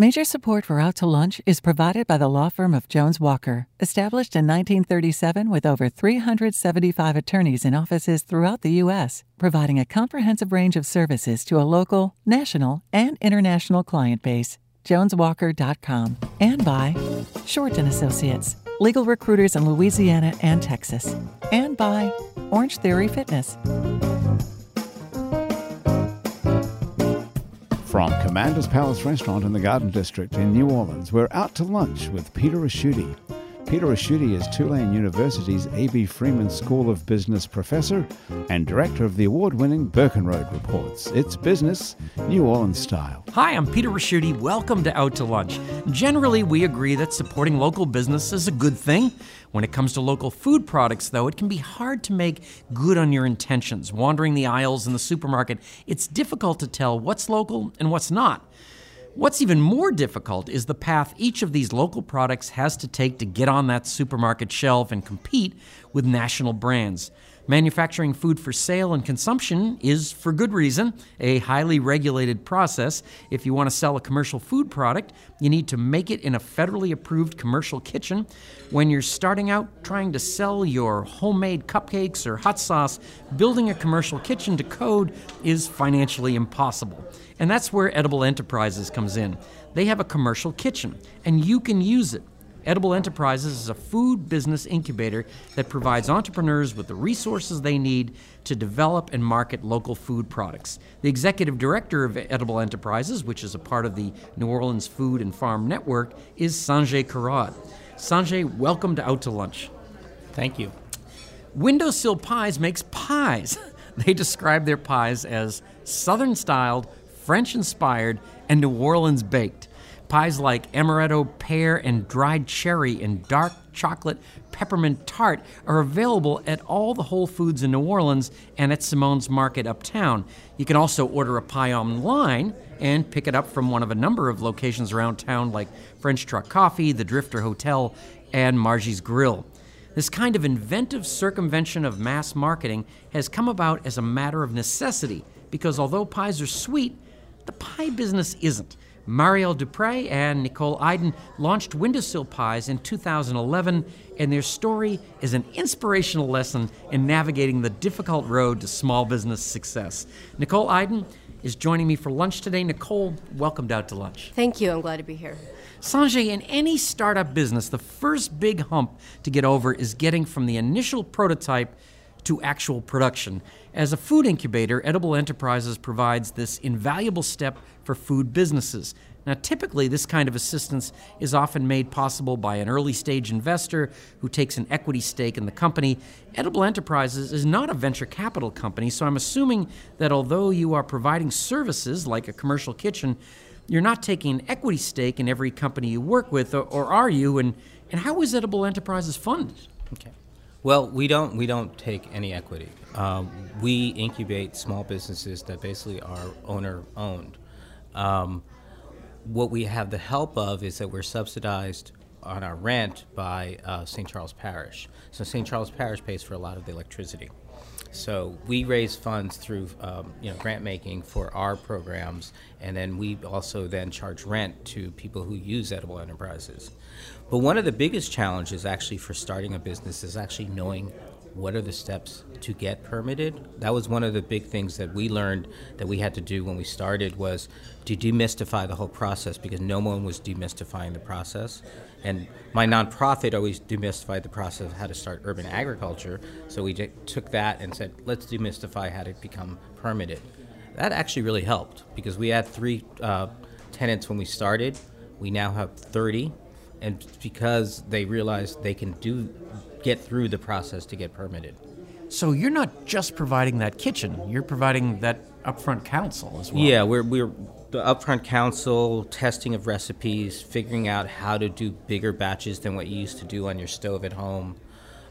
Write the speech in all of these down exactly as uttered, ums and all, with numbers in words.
Major support for Out to Lunch is provided by the law firm of Jones Walker, established in nineteen thirty-seven with over three hundred seventy-five attorneys in offices throughout the U S, providing a comprehensive range of services to a local, national, and international client base. jones walker dot com. And by Shorten Associates, legal recruiters in Louisiana and Texas. And by Orange Theory Fitness. From Commander's Palace Restaurant in the Garden District in New Orleans, we're out to lunch with Peter Asciutti. Peter Asciutti is Tulane University's A B Freeman School of Business professor and director of the award-winning Birken Road Reports. It's business, New Orleans style. Hi, I'm Peter Asciutti. Welcome to Out to Lunch. Generally, we agree that supporting local business is a good thing. When it comes to local food products, though, it can be hard to make good on your intentions. Wandering the aisles in the supermarket, it's difficult to tell what's local and what's not. What's even more difficult is the path each of these local products has to take to get on that supermarket shelf and compete with national brands. Manufacturing food for sale and consumption is, for good reason, a highly regulated process. If you want to sell a commercial food product, you need to make it in a federally approved commercial kitchen. When you're starting out trying to sell your homemade cupcakes or hot sauce, building a commercial kitchen to code is financially impossible. And that's where Edible Enterprises comes in. They have a commercial kitchen, and you can use it. Edible Enterprises is a food business incubator that provides entrepreneurs with the resources they need to develop and market local food products. The executive director of Edible Enterprises, which is a part of the New Orleans Food and Farm Network, is Sanjay Karad. Sanjay, welcome to Out to Lunch. Thank you. Windowsill Pies makes pies. They describe their pies as Southern-styled, French-inspired, and New Orleans-baked. Pies like amaretto, pear, and dried cherry and dark chocolate peppermint tart are available at all the Whole Foods in New Orleans and at Simone's Market uptown. You can also order a pie online and pick it up from one of a number of locations around town like French Truck Coffee, the Drifter Hotel, and Margie's Grill. This kind of inventive circumvention of mass marketing has come about as a matter of necessity because although pies are sweet, the pie business isn't. Marielle Dupre and Nicole Aydin launched Windowsill Pies in two thousand eleven, and their story is an inspirational lesson in navigating the difficult road to small business success. Nicole Aydin is joining me for lunch today. Nicole, welcome Out to Lunch. Thank you. I'm glad to be here. Sanjay, in any startup business, the first big hump to get over is getting from the initial prototype to actual production. As a food incubator, Edible Enterprises provides this invaluable step for food businesses. Now, typically, this kind of assistance is often made possible by an early-stage investor who takes an equity stake in the company. Edible Enterprises is not a venture capital company, so I'm assuming that although you are providing services like a commercial kitchen, you're not taking an equity stake in every company you work with, or, or are you? And, and how is Edible Enterprises funded? Okay. Well, we don't we don't take any equity. Um, we incubate small businesses that basically are owner-owned. Um, what we have the help of is that we're subsidized on our rent by uh, Saint Charles Parish. So Saint Charles Parish pays for a lot of the electricity. So we raise funds through um, you know, grant making for our programs, and then we also then charge rent to people who use Edible Enterprises. But one of the biggest challenges actually for starting a business is actually knowing what are the steps to get permitted. That was one of the big things that we learned that we had to do when we started was to demystify the whole process because no one was demystifying the process. And my nonprofit always demystified the process of how to start urban agriculture. So we d- took that and said, let's demystify how to become permitted. That actually really helped because we had three uh, tenants when we started. We now have thirty. And because they realized they can do get through the process to get permitted. So you're not just providing that kitchen, you're providing that upfront counsel as well. Yeah, we're we're the upfront counsel, testing of recipes, figuring out how to do bigger batches than what you used to do on your stove at home.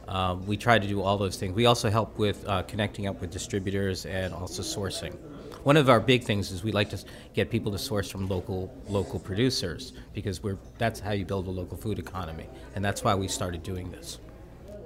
Uh, we try to do all those things. We also help with uh, connecting up with distributors and also sourcing. One of our big things is we like to get people to source from local local producers because we're that's how you build a local food economy, and that's why we started doing this.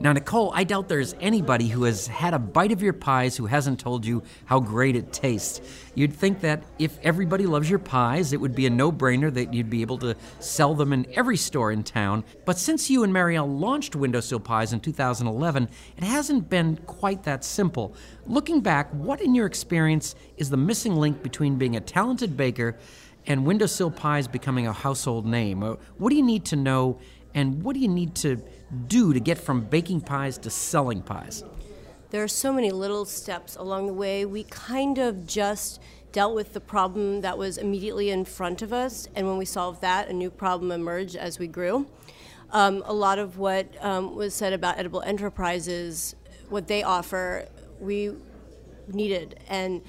Now, Nicole, I doubt there's anybody who has had a bite of your pies who hasn't told you how great it tastes. You'd think that if everybody loves your pies, it would be a no-brainer that you'd be able to sell them in every store in town. But since you and Marielle launched Windowsill Pies in two thousand eleven, it hasn't been quite that simple. Looking back, what in your experience is the missing link between being a talented baker and Windowsill Pies becoming a household name? What do you need to know, and what do you need to do to get from baking pies to selling pies? There are so many little steps along the way. We kind of just dealt with the problem that was immediately in front of us, and when we solved that, a new problem emerged as we grew. Um, a lot of what um, was said about Edible Enterprises, what they offer, we needed. And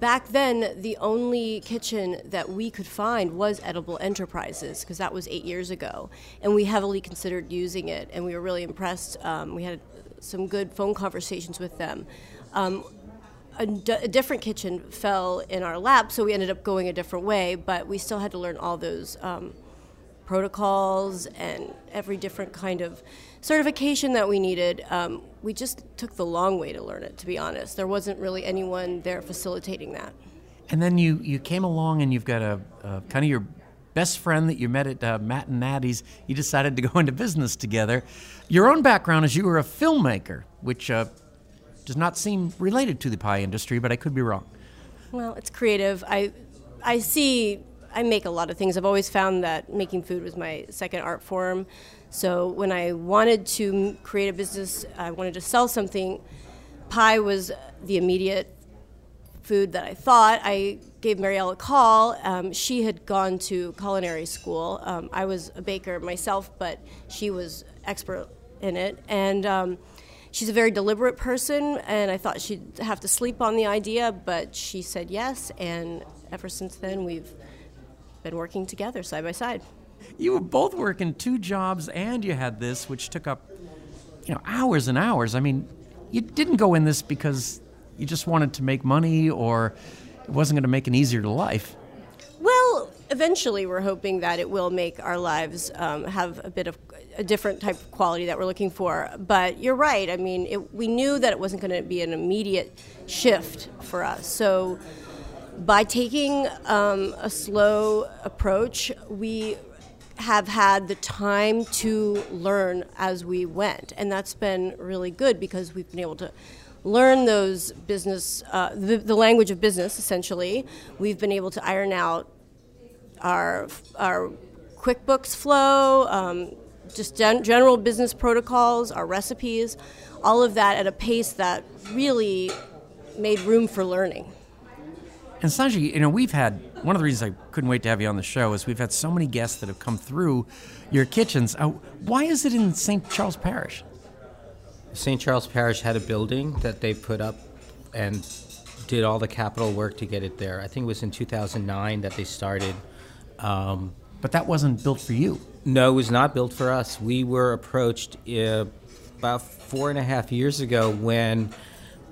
back then, the only kitchen that we could find was Edible Enterprises, because that was eight years ago, and we heavily considered using it, and we were really impressed. Um, we had some good phone conversations with them. Um, a, d- a different kitchen fell in our lap, so we ended up going a different way, but we still had to learn all those um, protocols and every different kind of certification that we needed. Um, we just took the long way to learn it, to be honest. There wasn't really anyone there facilitating that. And then you, you came along and you've got a, a kind of your best friend that you met at uh, Matt and Natty's. You decided to go into business together. Your own background is you were a filmmaker, which uh, does not seem related to the pie industry, but I could be wrong. Well, it's creative. I I see... I make a lot of things. I've always found that making food was my second art form. So when I wanted to create a business, I wanted to sell something, pie was the immediate food that I thought. I gave Marielle a call. Um, she had gone to culinary school. Um, I was a baker myself, but she was expert in it. And um, she's a very deliberate person, and I thought she'd have to sleep on the idea, but she said yes, and ever since then we've been working together side by side. You were both working two jobs, and you had this, which took up, you know, hours and hours. I mean, you didn't go in this because you just wanted to make money, or it wasn't going to make an easier life. Well, eventually, we're hoping that it will make our lives um, have a bit of a different type of quality that we're looking for. But you're right. I mean, it, we knew that it wasn't going to be an immediate shift for us, so. By taking um, a slow approach, we have had the time to learn as we went, and that's been really good because we've been able to learn those business, uh, the, the language of business, essentially. We've been able to iron out our our QuickBooks flow, um, just gen- general business protocols, our recipes, all of that at a pace that really made room for learning. And Sanjay, you know, we've had, one of the reasons I couldn't wait to have you on the show is we've had so many guests that have come through your kitchens. Uh, why is it in Saint Charles Parish? Saint Charles Parish had a building that they put up and did all the capital work to get it there. I think it was in two thousand nine that they started. Um, but that wasn't built for you. No, it was not built for us. We were approached uh, about four and a half years ago when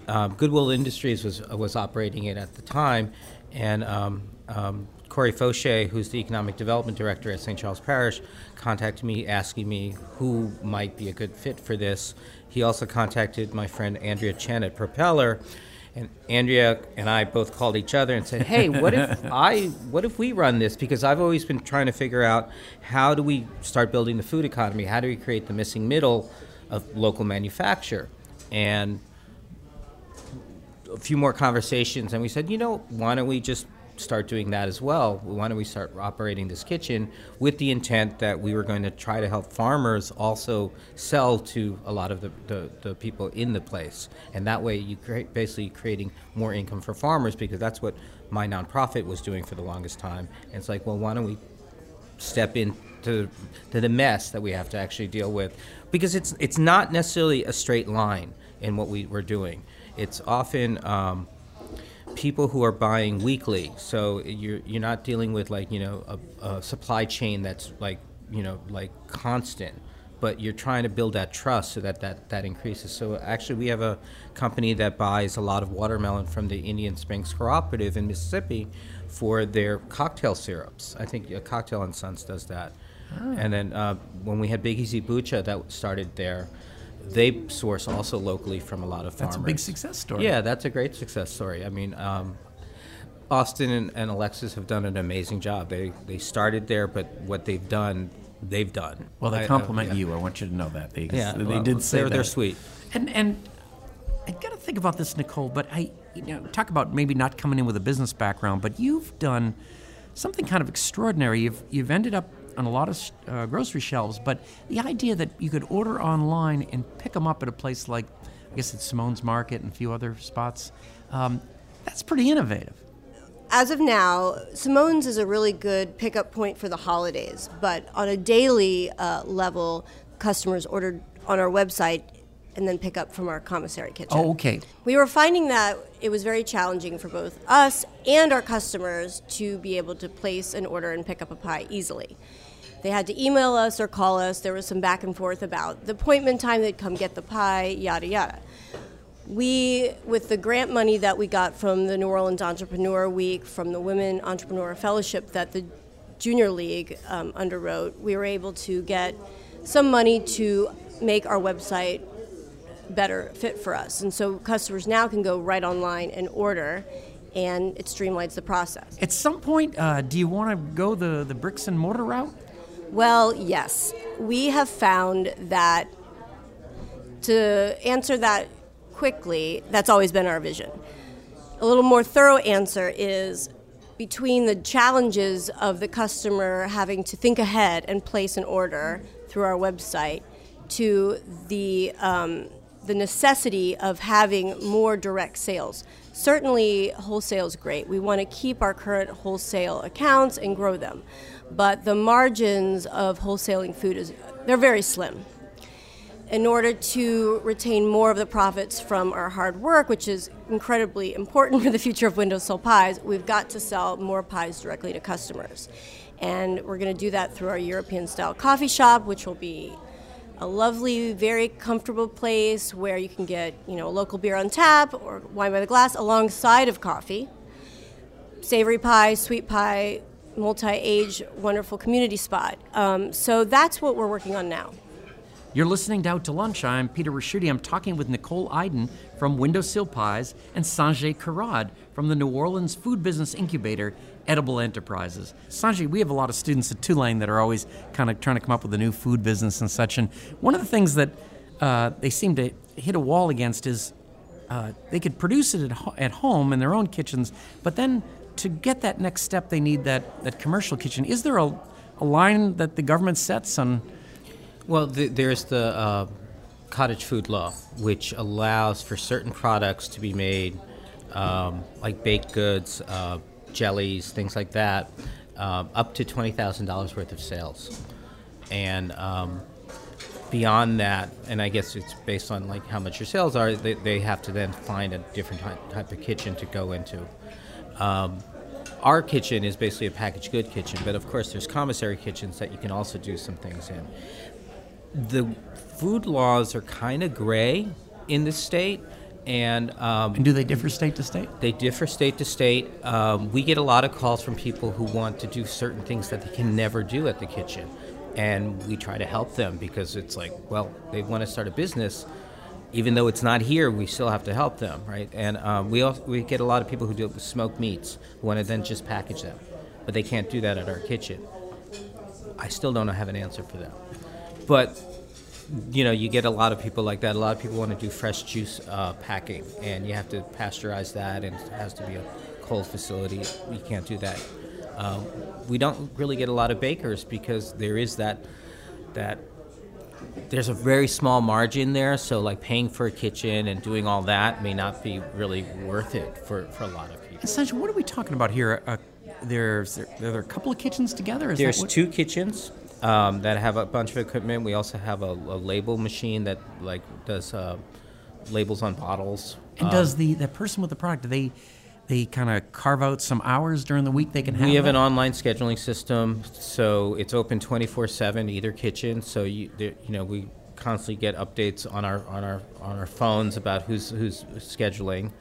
Um, Goodwill Industries was was operating it at the time, and um, um, Corey Faucheux, who's the Economic Development Director at Saint Charles Parish, contacted me asking me who might be a good fit for this. He also contacted my friend Andrea Chen at Propeller, and Andrea and I both called each other and said, "Hey, what if I what if we run this? Because I've always been trying to figure out how do we start building the food economy? How do we create the missing middle of local manufacture?" And a few more conversations, and we said, you know, why don't we just start doing that as well? Why don't we start operating this kitchen with the intent that we were going to try to help farmers also sell to a lot of the, the, the people in the place. And that way you create basically creating more income for farmers, because that's what my nonprofit was doing for the longest time. And it's like, well, why don't we step in to, to the mess that we have to actually deal with? Because it's it's not necessarily a straight line in what we were doing. It's often um, people who are buying weekly, so you're you're not dealing with, like, you know, a, a supply chain that's like, you know, like constant, but you're trying to build that trust so that, that that increases. So actually, we have a company that buys a lot of watermelon from the Indian Springs Cooperative in Mississippi for their cocktail syrups. I think a Cocktail and Sons does that, oh. And then uh, when we had Big Easy Bucha, that started there. They source also locally from a lot of farmers. That's a big success story. Yeah, that's a great success story. I mean, um, Austin and, and Alexis have done an amazing job. They they started there, but what they've done, they've done. Well, they compliment I, uh, yeah. you. I want you to know that. They, yeah, they well, did say they're, that. They're sweet. And and I got to think about this, Nicole, but I you know talk about maybe not coming in with a business background, but you've done something kind of extraordinary. You've you've ended up on a lot of uh, grocery shelves, but the idea that you could order online and pick them up at a place like, I guess it's Simone's Market and a few other spots, um, that's pretty innovative. As of now, Simone's is a really good pickup point for the holidays, but on a daily uh, level, customers ordered on our website and then pick up from our commissary kitchen. Oh, okay. We were finding that it was very challenging for both us and our customers to be able to place an order and pick up a pie easily. They had to email us or call us. There was some back and forth about the appointment time, they'd come get the pie, yada, yada. We, with the grant money that we got from the New Orleans Entrepreneur Week, from the Women Entrepreneur Fellowship that the Junior League um, underwrote, we were able to get some money to make our website better fit for us. And so customers now can go right online and order, and it streamlines the process. At some point, uh, do you want to go the, the bricks and mortar route? Well, yes. We have found that to answer that quickly, that's always been our vision. A little more thorough answer is between the challenges of the customer having to think ahead and place an order through our website to the um, the necessity of having more direct sales. Certainly wholesale is great. We want to keep our current wholesale accounts and grow them. But the margins of wholesaling food, is they're very slim. In order to retain more of the profits from our hard work, which is incredibly important for the future of Windowsill Pies, we've got to sell more pies directly to customers. And we're going to do that through our European-style coffee shop, which will be a lovely, very comfortable place where you can get, you know, local beer on tap or wine by the glass alongside of coffee. Savory pie, sweet pie, multi-age, wonderful community spot. Um, so that's what we're working on now. You're listening to Out to Lunch. I'm Peter Raschuti. I'm talking with Nicole Aydin from Windowsill Pies and Sanjay Karad from the New Orleans food business incubator, Edible Enterprises. Sanjay, we have a lot of students at Tulane that are always kind of trying to come up with a new food business and such. And one of the things that uh, they seem to hit a wall against is uh, they could produce it at, ho- at home in their own kitchens, but then to get that next step, they need that, that commercial kitchen. Is there a, a line that the government sets on? Well, the, there's the uh, cottage food law, which allows for certain products to be made, um, like baked goods, uh, jellies, things like that, uh, up to twenty thousand dollars worth of sales. And um, beyond that, and I guess it's based on like how much your sales are, they, they have to then find a different type, type of kitchen to go into. Um, Our kitchen is basically a packaged good kitchen, but of course there's commissary kitchens that you can also do some things in. The food laws are kind of gray in the state, and um, and do they differ state to state? They differ state to state. Um, we get a lot of calls from people who want to do certain things that they can never do at the kitchen, and we try to help them because it's like, well, they want to start a business. Even though it's not here, we still have to help them, right? And um, we also, we get a lot of people who do it with smoked meats, who want to then just package them, but they can't do that at our kitchen. I still don't have an answer for them. But, you know, you get a lot of people like that. A lot of people want to do fresh juice uh, packing, and you have to pasteurize that, and it has to be a cold facility. You can't do that. Um, we don't really get a lot of bakers because there is that that... There's a very small margin there, so like paying for a kitchen and doing all that may not be really worth it for, for a lot of people. And Sanjay, what are we talking about here? Uh, there's there, are there a couple of kitchens together? Is there's two kitchens um, that have a bunch of equipment. We also have a, a label machine that like does uh, labels on bottles. And um, does the, the person with the product, do they they kind of carve out some hours during the week they can have? We have that? An online scheduling system, so it's open twenty-four seven, either kitchen. So you, you know, we constantly get updates on our on our on our phones about who's who's scheduling,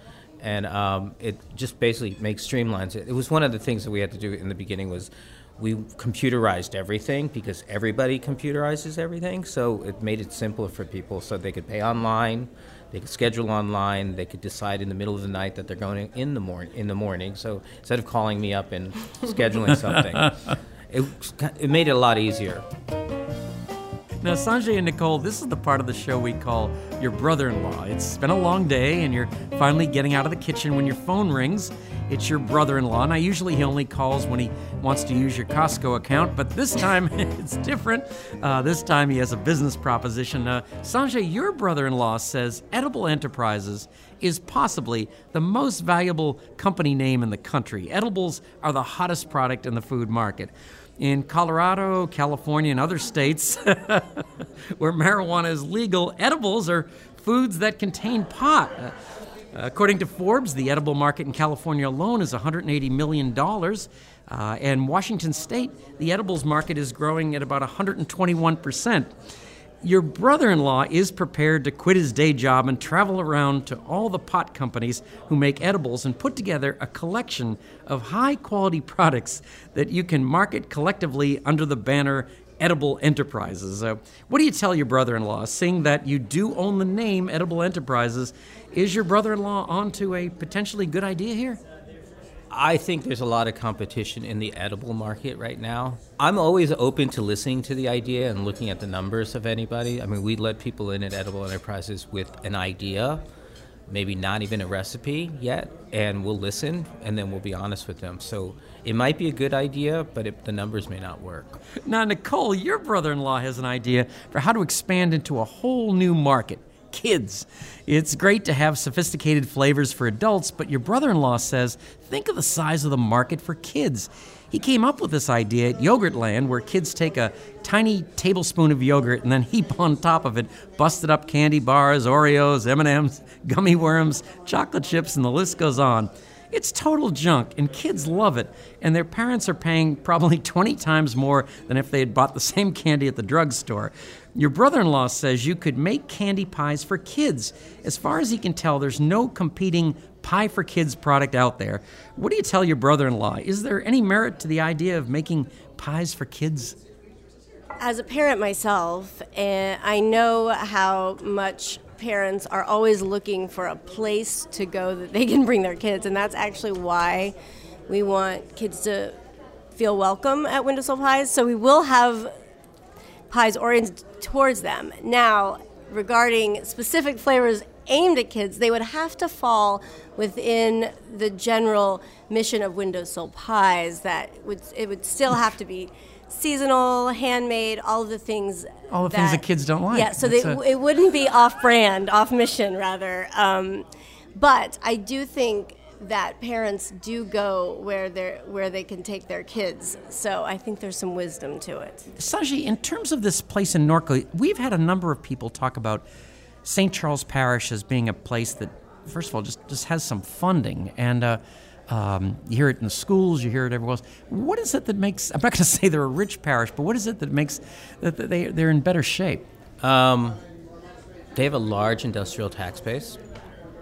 and um, it just basically makes streamlines. It was one of the things that we had to do in the beginning was we computerized everything because everybody computerizes everything, so it made it simpler for people so they could pay online, they could schedule online, they could decide in the middle of the night that they're going in the, mor- in the morning, so instead of calling me up and scheduling something, it, it made it a lot easier. Now, Sanjay and Nicole, this is the part of the show we call your brother-in-law. It's been a long day, and you're finally getting out of the kitchen when your phone rings. It's your brother-in-law. Now, usually he only calls when he wants to use your Costco account, but this time it's different. Uh, this time he has a business proposition. Uh, Sanjay, your brother-in-law says Edible Enterprises is possibly the most valuable company name in the country. Edibles are the hottest product in the food market. In Colorado, California, and other states where marijuana is legal, edibles are foods that contain pot. Uh, according to Forbes, the edible market in California alone is one hundred eighty million dollars. Uh, and Washington State, the edibles market is growing at about one hundred twenty-one percent. Your brother-in-law is prepared to quit his day job and travel around to all the pot companies who make edibles and put together a collection of high-quality products that you can market collectively under the banner Edible Enterprises. Uh, what do you tell your brother-in-law, seeing that you do own the name Edible Enterprises? Is your brother-in-law onto a potentially good idea here? I think there's a lot of competition in the edible market right now. I'm always open to listening to the idea and looking at the numbers of anybody. I mean, we let people in at Edible Enterprises with an idea, maybe not even a recipe yet, and we'll listen, and then we'll be honest with them. So it might be a good idea, but it, the numbers may not work. Now, Nicole, your brother-in-law has an idea for how to expand into a whole new market. Kids. It's great to have sophisticated flavors for adults, but your brother-in-law says, think of the size of the market for kids. He came up with this idea at Yogurtland, where kids take a tiny tablespoon of yogurt and then heap on top of it busted up candy bars, Oreos, M and M's, gummy worms, chocolate chips, and the list goes on. It's total junk, and kids love it, and their parents are paying probably twenty times more than if they had bought the same candy at the drugstore. Your brother-in-law says you could make candy pies for kids. As far as he can tell, there's no competing pie for kids product out there. What do you tell your brother-in-law? Is there any merit to the idea of making pies for kids? As a parent myself, I know how much parents are always looking for a place to go that they can bring their kids, and that's actually why we want kids to feel welcome at Windowsill Pies, so we will have pies oriented towards them. Now, regarding specific flavors aimed at kids, they would have to fall within the general mission of Windowsill Pies. That would it would still have to be seasonal, handmade, all of the things. All the that, things that kids don't like. Yeah, so they, a... it wouldn't be off-brand, off-mission, rather. Um, but I do think that parents do go where they where they can take their kids. So I think there's some wisdom to it. Sanjay, in terms of this place in Norco, we've had a number of people talk about Saint Charles Parish as being a place that, first of all, just, just has some funding. And... Uh, Um, you hear it in the schools, you hear it everywhere else. What is it that makes, I'm not going to say they're a rich parish, but what is it that makes, that they, they're in better shape? Um, they have a large industrial tax base.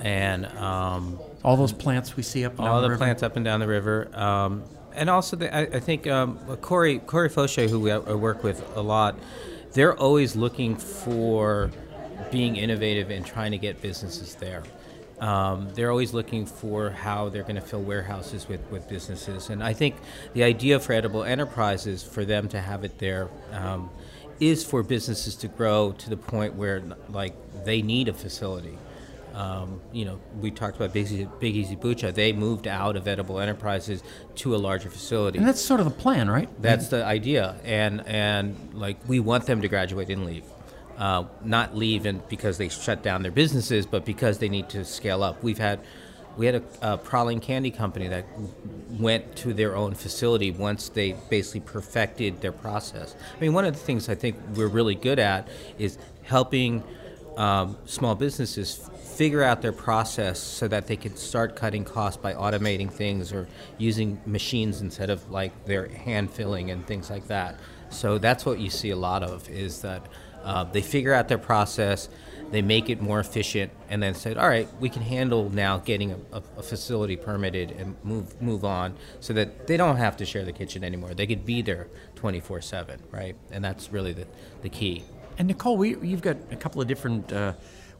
And um, all those plants we see up and down the river. All the plants up and down the river. Um, and also, the, I, I think um, Corey, Corey Faucheux, who I work with a lot, they're always looking for being innovative and trying to get businesses there. Um, they're always looking for how they're going to fill warehouses with, with businesses. And I think the idea for Edible Enterprises, for them to have it there, um, is for businesses to grow to the point where, like, they need a facility. Um, you know, we talked about Big Easy, Big Easy Bucha. They moved out of Edible Enterprises to a larger facility. And that's sort of the plan, right? That's the idea. And, and like, we want them to graduate and leave. Uh, not leave and because they shut down their businesses, but because they need to scale up. We've had we had a, a prowling candy company that went to their own facility once they basically perfected their process. I mean, one of the things I think we're really good at is helping um, small businesses figure out their process so that they can start cutting costs by automating things or using machines instead of like their hand filling and things like that. So that's what you see a lot of, is that Uh, they figure out their process, they make it more efficient, and then said, all right, we can handle now getting a, a, a facility permitted and move move on so that they don't have to share the kitchen anymore. They could be there twenty-four seven, right? And that's really the, the key. And Nicole, we, you've got a couple of different uh,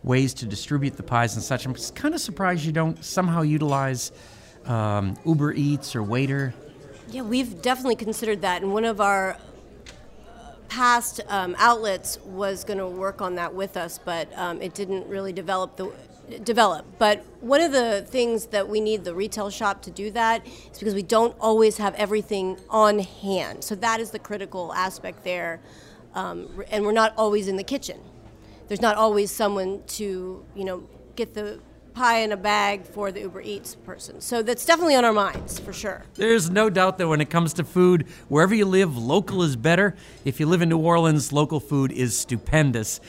ways to distribute the pies and such. I'm just kind of surprised you don't somehow utilize um, Uber Eats or Waiter. Yeah, we've definitely considered that, and one of our past um, outlets was going to work on that with us, but um, it didn't really develop the develop. But one of the things that we need the retail shop to do that is because we don't always have everything on hand. So that is the critical aspect there, um, and we're not always in the kitchen. There's not always someone to, you know, get the pie in a bag for the Uber Eats person. So that's definitely on our minds, for sure. There's no doubt that when it comes to food, wherever you live, local is better. If you live in New Orleans, local food is stupendous.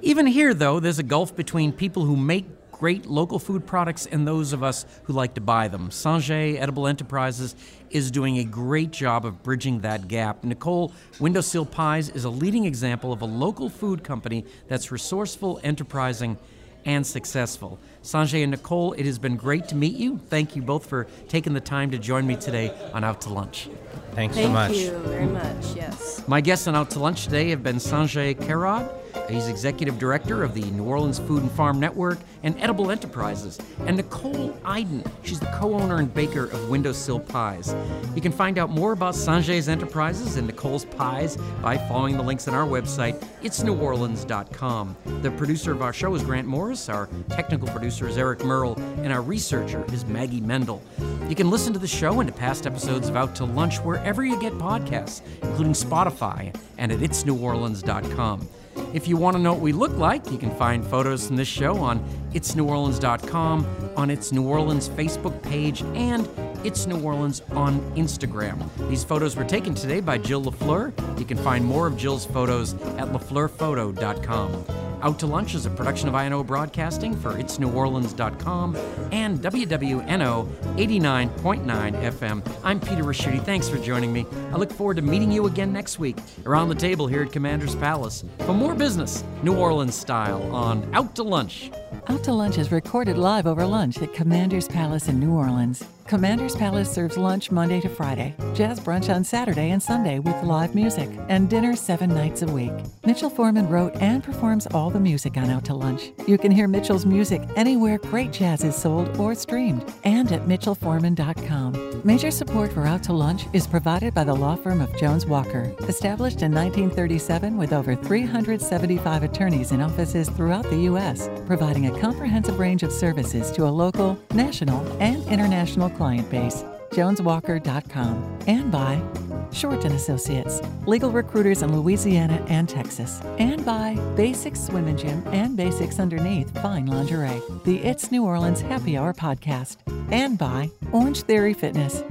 Even here, though, there's a gulf between people who make great local food products and those of us who like to buy them. Sanjay Edible Enterprises is doing a great job of bridging that gap. Nicole, Windowsill Pies is a leading example of a local food company that's resourceful, enterprising, and successful. Sanjay and Nicole, it has been great to meet you. Thank you both for taking the time to join me today on Out to Lunch. Thanks Thank so much. Thank you very much, yes. My guests on Out to Lunch today have been Sanjay Karad. He's Executive Director of the New Orleans Food and Farm Network and Edible Enterprises, and Nicole Aydin. She's the co-owner and baker of Windowsill Pies. You can find out more about Sanjay's Enterprises and Nicole's Pies by following the links on our website, its new orleans dot com. The producer of our show is Grant Morris, our technical producer is Eric Merle, and our researcher is Maggie Mendel. You can listen to the show and to past episodes of Out to Lunch wherever you get podcasts, including Spotify and at its new orleans dot com. If you want to know what we look like, you can find photos from this show on its new orleans dot com, on It's New Orleans Facebook page, and It's New Orleans on Instagram. These photos were taken today by Jill LaFleur. You can find more of Jill's photos at lafleur photo dot com. Out to Lunch is a production of I N O Broadcasting for its new orleans dot com and W W N O eighty-nine point nine F M. I'm Peter Raschuti. Thanks for joining me. I look forward to meeting you again next week around the table here at Commander's Palace for more business, New Orleans style, on Out to Lunch. Out to Lunch is recorded live over lunch at Commander's Palace in New Orleans. Commander's Palace serves lunch Monday to Friday, jazz brunch on Saturday and Sunday with live music, and dinner seven nights a week. Mitchell Foreman wrote and performs all the music on Out to Lunch. You can hear Mitchell's music anywhere great jazz is sold or streamed, and at mitchell foreman dot com. Major support for Out to Lunch is provided by the law firm of Jones Walker, established in nineteen thirty-seven with over three hundred seventy-five attorneys in offices throughout the U S, providing a comprehensive range of services to a local, national, and international client base. jones walker dot com, and by Shorten Associates, legal recruiters in Louisiana and Texas, and by Basics Swim and Gym and Basics Underneath Fine Lingerie, the It's New Orleans Happy Hour podcast, and by Orange Theory Fitness.